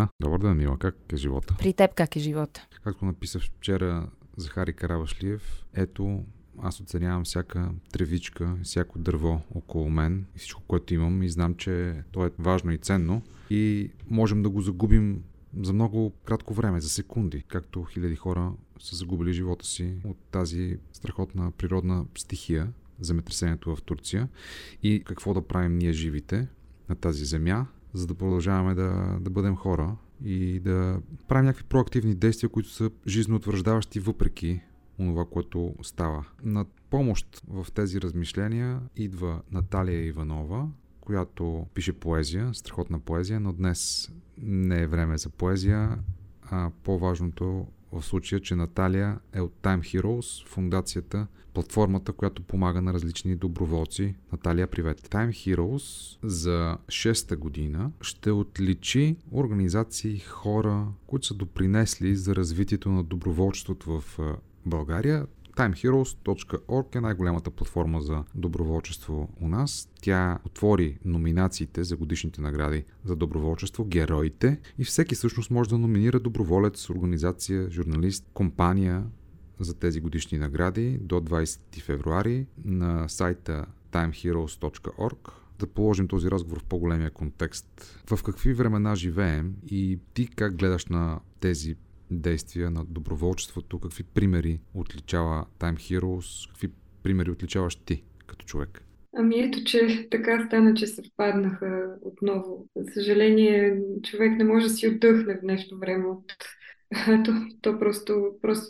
Елена. Добър ден, Мила. Как е живота? При теб как е живота? Както написах вчера Захари Каравашлиев, ето аз оценявам всяка тревичка, всяко дърво около мен и всичко, което имам, и знам, че то е важно и ценно и можем да го загубим за много кратко време, за секунди, както хиляди хора са загубили живота си от тази страхотна природна стихия, земетресението в Турция, и какво да правим ние живите на тази земя, за да продължаваме да бъдем хора и да правим някакви проактивни действия, които са жизнеутвърждаващи въпреки онова, което става. На помощ в тези размишления идва Наталия Иванова, която пише поезия, страхотна поезия, но днес не е време за поезия, а по-важното в случая, че Наталия е от Time Heroes, фундацията, платформата, която помага на различни доброволци. Наталия, привет! Time Heroes за 6-та година ще отличи организации, хора, които са допринесли за развитието на доброволчеството в България. timeheroes.org е най-голямата платформа за доброволчество у нас. Тя отвори номинациите за годишните награди за доброволчество, героите, и всеки всъщност може да номинира доброволец, организация, журналист, компания за тези годишни награди до 20 февруари на сайта timeheroes.org. Да положим този разговор в по-големия контекст. В какви времена живеем и ти как гледаш на тези действия на доброволчеството, какви примери отличава Time Heroes, какви примери отличаваш ти като човек? Ами ето, че така стана, че съвпаднаха отново. За съжаление, човек не може да си отдъхне в днешно време. То просто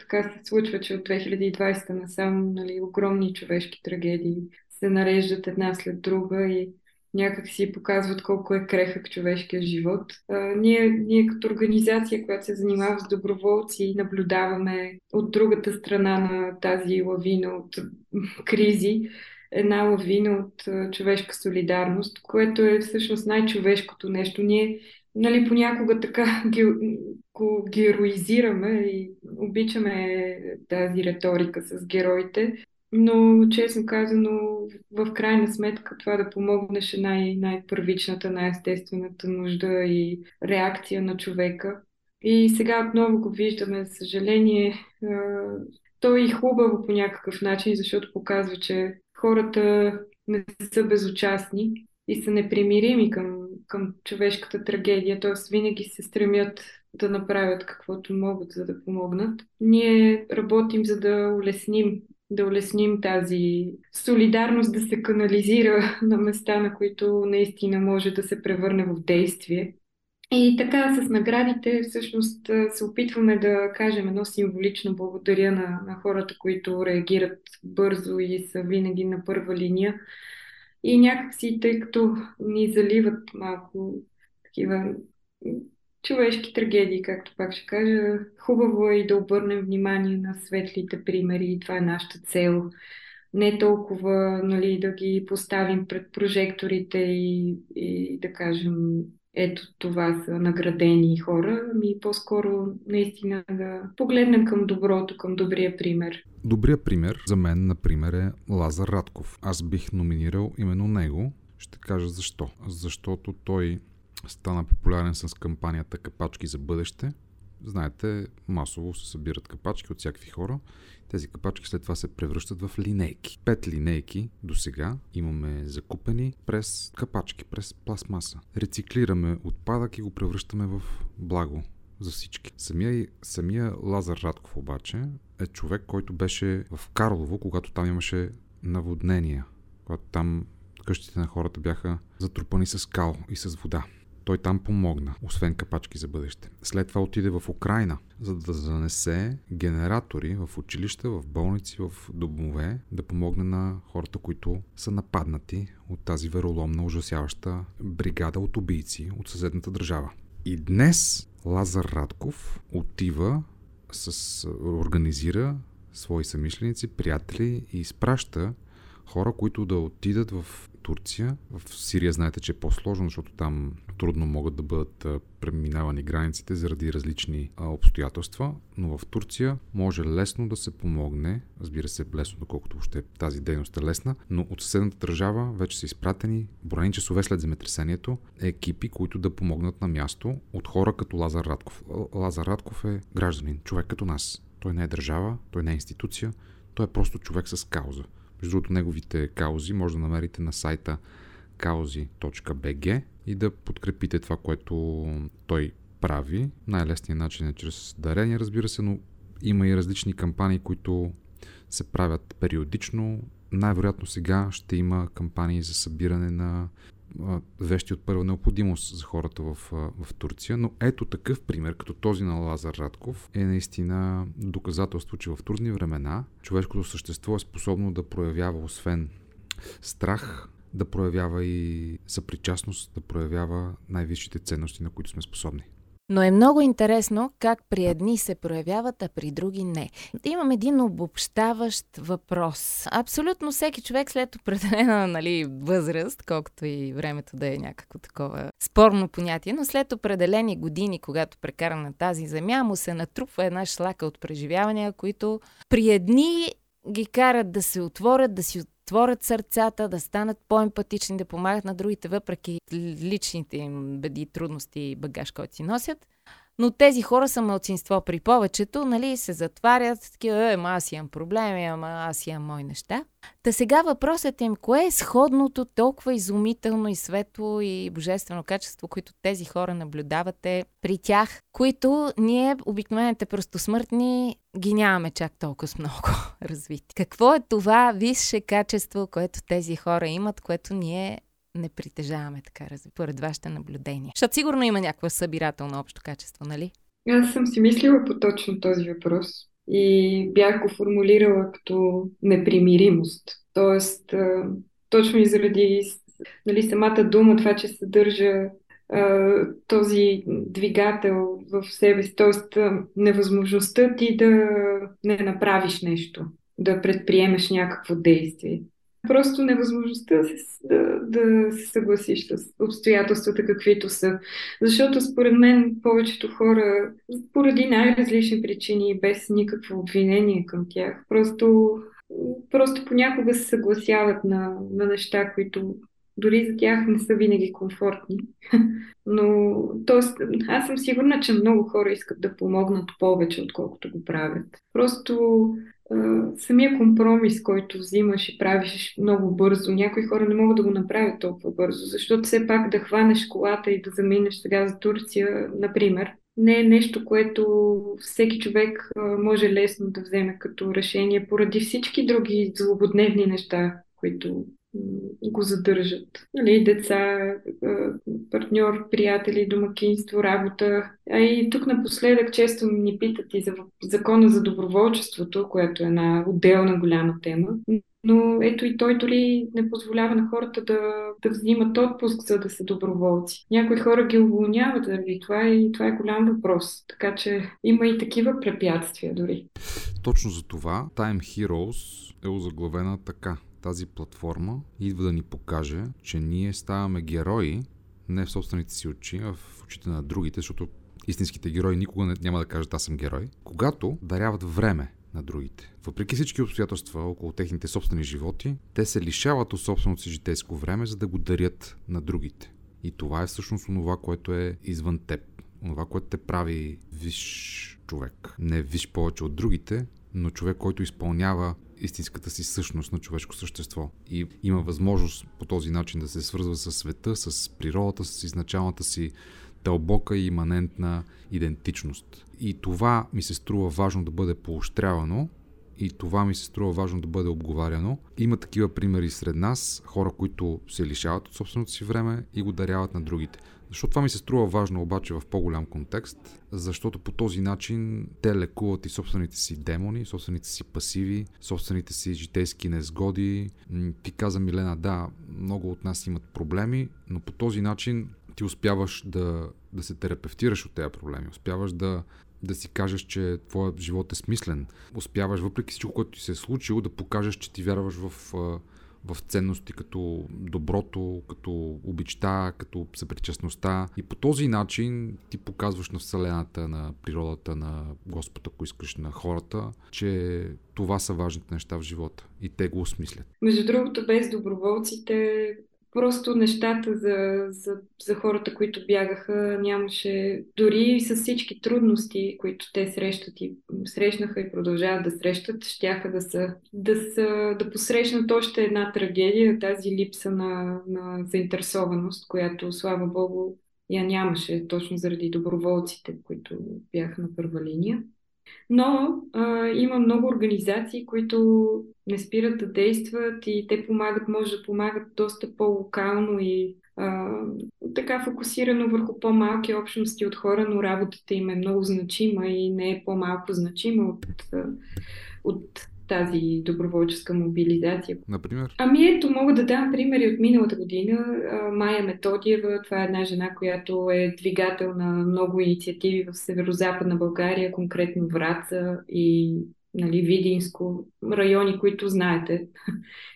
така се случва, че от 2020 насам, нали, огромни човешки трагедии се нареждат една след друга и някак си показват колко е крехък човешкия живот. Ние като организация, която се занимава с доброволци, наблюдаваме от другата страна на тази лавина от кризи, една лавина от човешка солидарност, което е всъщност най-човешкото нещо. Ние, нали, понякога така го героизираме и обичаме тази риторика с героите, но, честно казано, в крайна сметка това да помогнеш е най-първичната, най-естествената нужда и реакция на човека. И сега отново го виждаме, за съжаление. То е хубаво по някакъв начин, защото показва, че хората не са безучастни и са непримирими към човешката трагедия, т.е. винаги се стремят да направят каквото могат, за да помогнат. Ние работим, за да улесним тази солидарност да се канализира на места, на които наистина може да се превърне в действие. И така с наградите всъщност се опитваме да кажем едно символично благодаря на хората, които реагират бързо и са винаги на първа линия. И някакси, тъй като ни заливат малко такива човешки трагедии, както пак ще кажа, хубаво е и да обърнем внимание на светлите примери и това е нашата цел. Не толкова, нали, да ги поставим пред прожекторите и да кажем ето това са наградени хора, ами по-скоро наистина да погледнем към доброто, към добрия пример. Добрия пример за мен, например, е Лазар Радков. Аз бих номинирал именно него. Ще кажа защо. Защото той стана популярен с кампанията "Капачки за бъдеще". Знаете, масово се събират капачки от всякакви хора. Тези капачки след това се превръщат в линейки. 5 линейки до сега имаме закупени през капачки, през пластмаса. Рециклираме отпадък и го превръщаме в благо за всички. Самия Лазар Радков обаче е човек, който беше в Карлово, когато там имаше наводнения. Когато там къщите на хората бяха затрупани с кал и с вода. Той там помогна, освен капачки за бъдеще. След това отиде в Украйна, за да занесе генератори в училища, в болници, в домове, да помогне на хората, които са нападнати от тази вероломна, ужасяваща бригада от убийци от съседната държава. И днес Лазар Радков отива, организира свои съмишленици, приятели и изпраща хора, които да отидат в Турция. В Сирия знаете, че е по-сложно, защото там трудно могат да бъдат преминавани границите заради различни обстоятелства, но в Турция може лесно да се помогне, разбира се лесно, доколкото още тази дейност е лесна, но от съседната държава вече са изпратени броени часове след земетресението екипи, които да помогнат на място от хора като Лазар Радков. Лазар Радков е гражданин, човек като нас. Той не е държава, той не е институция, той е просто човек с кауза. Между другото, неговите каузи може да намерите на сайта kauzi.bg и да подкрепите това, което той прави. Най-лесният начин е чрез дарение, разбира се, но има и различни кампании, които се правят периодично. Най-вероятно сега ще има кампании за събиране на вещи от първа необходимост за хората в Турция, но ето такъв пример, като този на Лазар Радков, е наистина доказателство, че в трудни времена човешкото същество е способно да проявява освен страх, да проявява и съпричастност, да проявява най-висшите ценности, на които сме способни. Но е много интересно как при едни се проявяват, а при други не. Имам един обобщаващ въпрос. Абсолютно всеки човек след определена възраст, колкото и времето да е някакво такова спорно понятие, но след определени години, когато прекара на тази земя, му се натрупва една шлака от преживявания, които при едни ги карат да се отворят, да си творят сърцата, да станат по-емпатични, да помагат на другите, въпреки личните им беди, трудности и багаж, който си носят. Но тези хора са малцинство при повечето, се затварят, такива, аз имам проблеми, аз имам мои неща. Та сега въпросът им, кое е сходното, толкова изумително и светло и божествено качество, които тези хора наблюдавате при тях, които ние, обикновените простосмъртни, ги нямаме чак толкова с много развити. Какво е това висше качество, което тези хора имат, което ние не притежаваме, така поред вашите наблюдения? Защото сигурно има някакво събирателно общо качество, нали? Аз съм си мислила по точно този въпрос и бях го формулирала като непримиримост. Тоест, точно и заради самата дума, това, че съдържа този двигател в себе си, тоест невъзможността ти да не направиш нещо, да предприемеш някакво действие. Просто невъзможността да се съгласиш с обстоятелствата, каквито са. Защото според мен повечето хора, поради най-различни причини, без никакво обвинение към тях, просто понякога се съгласяват на неща, които дори за тях не са винаги комфортни. Но тоест, аз съм сигурна, че много хора искат да помогнат повече, отколкото го правят. Просто самия компромис, който взимаш и правиш много бързо. Някои хора не могат да го направят толкова бързо, защото все пак да хванеш колата и да заминеш сега за Турция, например, не е нещо, което всеки човек може лесно да вземе като решение поради всички други злободневни неща, които го задържат. Деца, партньор, приятели, домакинство, работа. А и тук напоследък често ни питат и за закона за доброволчеството, което е една отделна голяма тема. Но ето и той дори не позволява на хората да взимат отпуск, за да са доброволци. Някои хора ги уволняват, това е голям въпрос. Така че има и такива препятствия дори. Точно за това Time Heroes е озаглавена така. Тази платформа идва да ни покаже, че ние ставаме герои не в собствените си очи, а в очите на другите, защото истинските герои никога няма да кажат аз съм герой, когато даряват време на другите. Въпреки всички обстоятелства около техните собствени животи, те се лишават от собственото си житейско време, за да го дарят на другите. И това е всъщност онова, което е извън теб. Онова, което те прави виж човек. Не виж повече от другите, но човек, който изпълнява истинската си същност на човешко същество и има възможност по този начин да се свързва с света, с природата, с изначалната си дълбока и иманентна идентичност. И това ми се струва важно да бъде поощрявано и това ми се струва важно да бъде обговаряно. Има такива примери сред нас, хора, които се лишават от собственото си време и го даряват на другите. Защото това ми се струва важно обаче в по-голям контекст, защото по този начин те лекуват и собствените си демони, собствените си пасиви, собствените си житейски незгоди. Ти каза, Милена, да, много от нас имат проблеми, но по този начин ти успяваш да се терапевтираш от тези проблеми, успяваш да си кажеш, че твоят живот е смислен, успяваш въпреки всичко, което ти се е случило, да покажеш, че ти вярваш в в ценности като доброто, като обичта, като съпричастността. И по този начин ти показваш на Вселената, на природата, на Господа, ако искаш, на хората, че това са важните неща в живота. И те го осмислят. Между другото, без доброволците, просто нещата за хората, които бягаха, нямаше. Дори с всички трудности, които те срещат и срещнаха и продължават да срещат, щяха да посрещнат още една трагедия, тази липса на заинтересованост, която, слава Богу, я нямаше точно заради доброволците, които бяха на първа линия. Но има много организации, които не спират да действат и те помагат, може да помагат доста по-локално и така фокусирано върху по-малки общности от хора, но работата им е много значима и не е по-малко значима от тази доброволческа мобилизация. Например? Ами ето, мога да дам примери от миналата година. Майя Методиева, това е една жена, която е двигател на много инициативи в Северозападна България, конкретно Враца и Видинско, райони, които, знаете,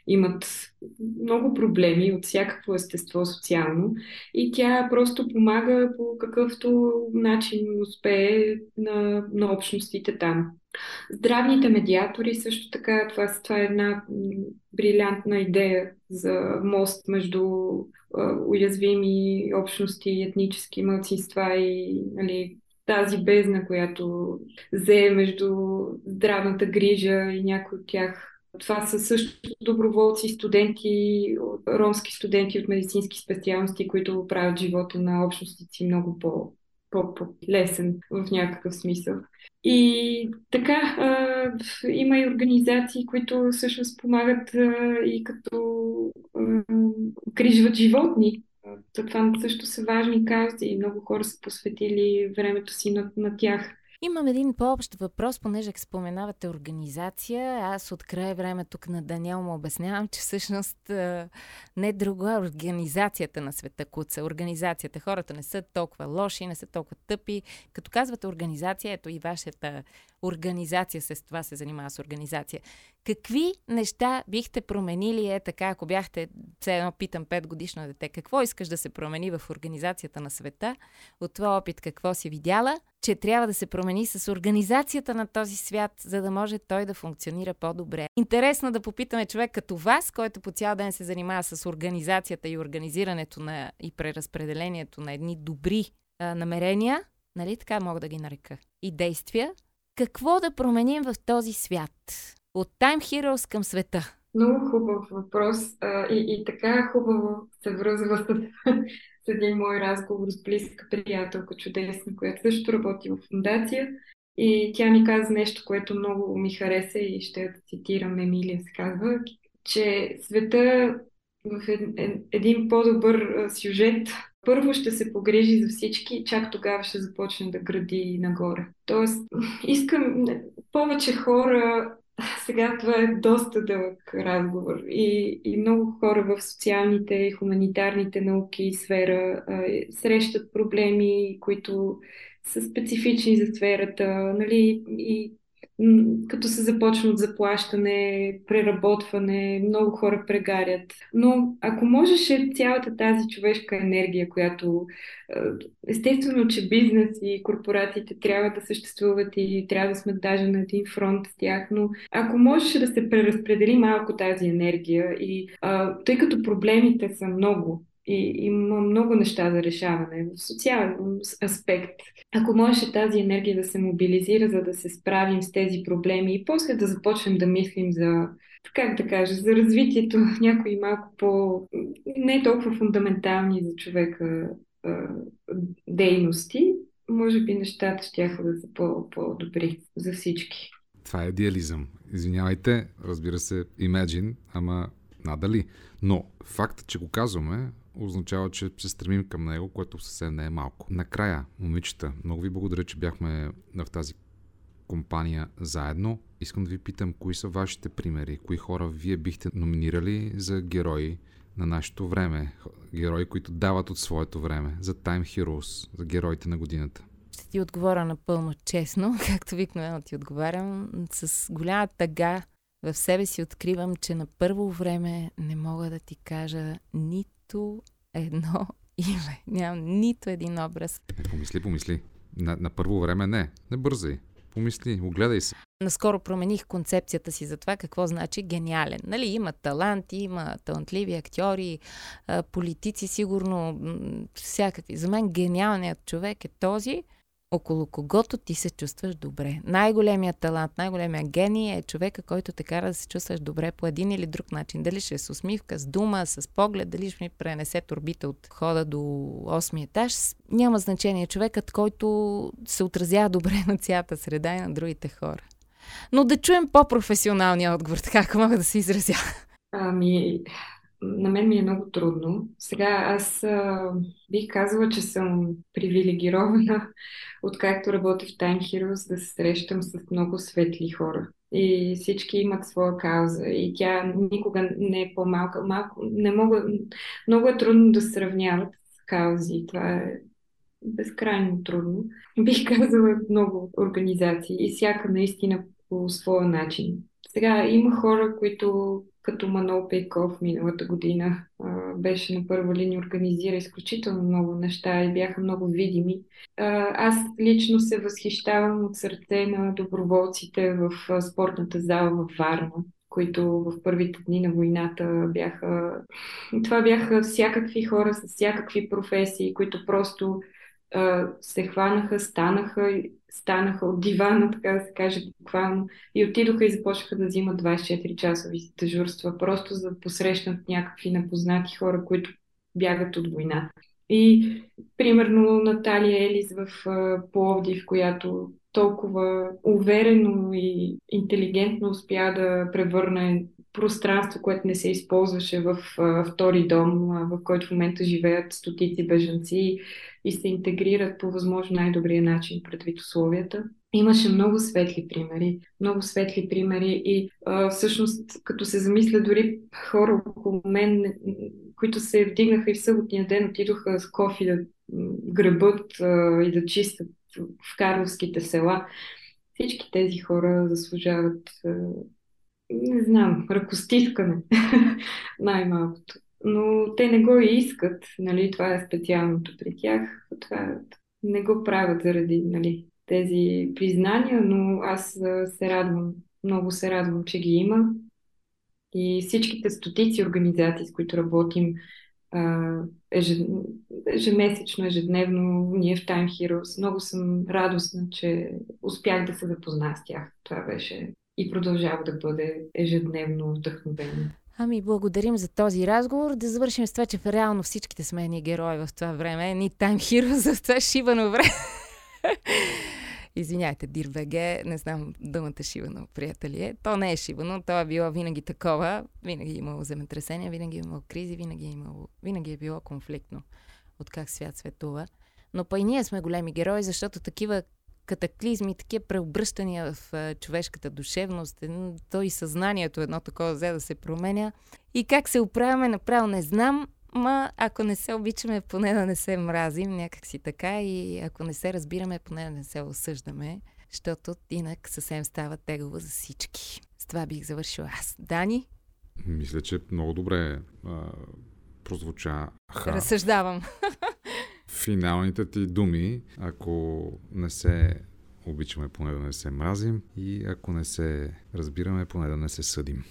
имат много проблеми от всякакво естество социално. И тя просто помага по какъвто начин успее на общностите там. Здравните медиатори също така, това е една брилянтна идея за мост между уязвими общности, етнически малцинства и тази бездна, която зее между здравната грижа и някои от тях. Това са също доброволци, студенти, ромски студенти от медицински специалности, които правят живота на общностите си много по-лесен в някакъв смисъл. И така, има и организации, които всъщност помагат и като грижват животни. Това също са важни каузи и много хора са посветили времето си на тях. Имам един по-общ въпрос, понеже споменавате организация. Аз от край време тук на Даниел му обяснявам, че всъщност не друго, а организацията на света куца. Организацията. Хората не са толкова лоши, не са толкова тъпи. Като казвате организация, ето и вашата организация с това се занимава с организация. Какви неща бихте променили, ако бяхте, все едно питам 5-годишно дете, какво искаш да се промени в организацията на света? От това опит какво си видяла, че трябва да се промени с организацията на този свят, за да може той да функционира по-добре. Интересно да попитаме човек като вас, който по цял ден се занимава с организацията и организирането на и преразпределението на едни добри намерения, така мога да ги нарека, и действия. Какво да променим в този свят? От Time Heroes към света. Много хубав въпрос и така хубаво се връзва с един мой разговор с близка приятелка, чудесна, която също работи в фундация. И тя ми каза нещо, което много ми хареса и ще я цитирам, Емилия се казва, че света в един по-добър сюжет първо ще се погрижи за всички и чак тогава ще започне да гради нагоре. Тоест, искам повече хора. Сега това е доста дълъг разговор и много хора в социалните и хуманитарните науки и сфера срещат проблеми, които са специфични за сферата, и като се започне от заплащане, преработване, много хора прегарят. Но ако можеше цялата тази човешка енергия, която естествено, че бизнес и корпорациите трябва да съществуват и трябва да сме даже на един фронт с тях, но ако можеше да се преразпредели малко тази енергия и тъй като проблемите са много, и има много неща за решаване в социален аспект. Ако можеше тази енергия да се мобилизира, за да се справим с тези проблеми и после да започнем да мислим за, за развитието на някои малко не толкова фундаментални за човека дейности, може би нещата щяха да са по-добри за всички. Това е идеализъм. Извинявайте, разбира се, imagine, ама надали. Но фактът, че го казваме, означава, че се стремим към него, което съвсем не е малко. Накрая, момичета, много ви благодаря, че бяхме в тази компания заедно. Искам да ви питам, кои са вашите примери, кои хора вие бихте номинирали за герои на нашето време, герои, които дават от своето време, за Time Heroes, за героите на годината. Ще ти отговоря напълно честно, както обикновено ти отговарям, с голяма тъга в себе си откривам, че на първо време не мога да ти кажа нито едно име. Нямам нито един образ. Помисли. На първо време не. Не бързай. Помисли, огледай се. Наскоро промених концепцията си за това какво значи гениален. Нали, има талант, има талантливи актьори, политици, сигурно всякакви. За мен гениалният човек е този, около когото ти се чувстваш добре. Най-големият талант, най-големият гений е човека, който те кара да се чувстваш добре по един или друг начин. Дали ще с усмивка, с дума, с поглед, дали ще ми пренесе торбите от входа до 8 етаж. Няма значение, човекът, който се отразява добре на цялата среда и на другите хора. Но да чуем по-професионалния отговор, така как мога да се изразя. На мен ми е много трудно. Сега аз бих казала, че съм привилегирована, откакто работя в Time Heroes, да се срещам с много светли хора. И всички имат своя кауза. И тя никога не е по-малка. Много е трудно да сравняват с каузи. Това е безкрайно трудно. Бих казала много организации. И всяка наистина по своя начин. Сега има хора, които като Манол Пейков миналата година беше на първа линия, организира изключително много неща и бяха много видими. Аз лично се възхищавам от сърце на доброволците в спортната зала във Варна, които в първите дни на войната бяха... Това бяха всякакви хора с всякакви професии, които просто се хванаха, станаха от дивана, така да се каже, буквално, и отидоха и започнаха да взимат 24-часови дежурства, просто за да посрещнат някакви непознати хора, които бягат от война. И, примерно, Наталия Елис в Пловдив, която толкова уверено и интелигентно успя да превърне пространство, което не се използваше, в втори дом, в който в момента живеят стотици бежанци и се интегрират по възможно най-добрия начин предвид условията. Имаше много светли примери. И всъщност, като се замисля, дори хора около мен, които се вдигнаха и в съботния ден отидоха с кофи да гребат и да чистят в карловските села. Всички тези хора заслужават... Не знам, ръкостискане най-малкото. Но те не го искат, нали, това е специалното при тях. Това не го правят заради, нали, тези признания, но аз се радвам, много се радвам, че ги има. И всичките стотици организации, с които работим ежемесечно, ежедневно, ние в Time Heroes, много съм радостна, че успях да се запозна с тях. Това беше... И продължава да бъде ежедневно вдъхновено. Ами, благодарим за този разговор. Да завършим с това, че реално всичките сме ни герои в това време. Ни Time Heroes за това шибано време. Извиняйте, DIR.BG, не знам думата шибано, приятели е. То не е шибано, то е било винаги такова. Винаги е имало земетресения, винаги е имало кризи, винаги е било конфликтно. От как свят светува. Но па и ние сме големи герои, защото такива катаклизми, такива преобръщания в човешката душевност, то и съзнанието едно такова взе да се променя. И как се оправяме, направо не знам, ма ако не се обичаме, поне да не се мразим, някак си така, и ако не се разбираме, поне да не се осъждаме, защото инак съвсем става тегаво за всички. С това бих завършила аз. Дани? Мисля, че много добре прозвуча. Разсъждавам. Финалните ти думи: ако не се обичаме, поне да не се мразим, и ако не се разбираме, поне да не се съдим.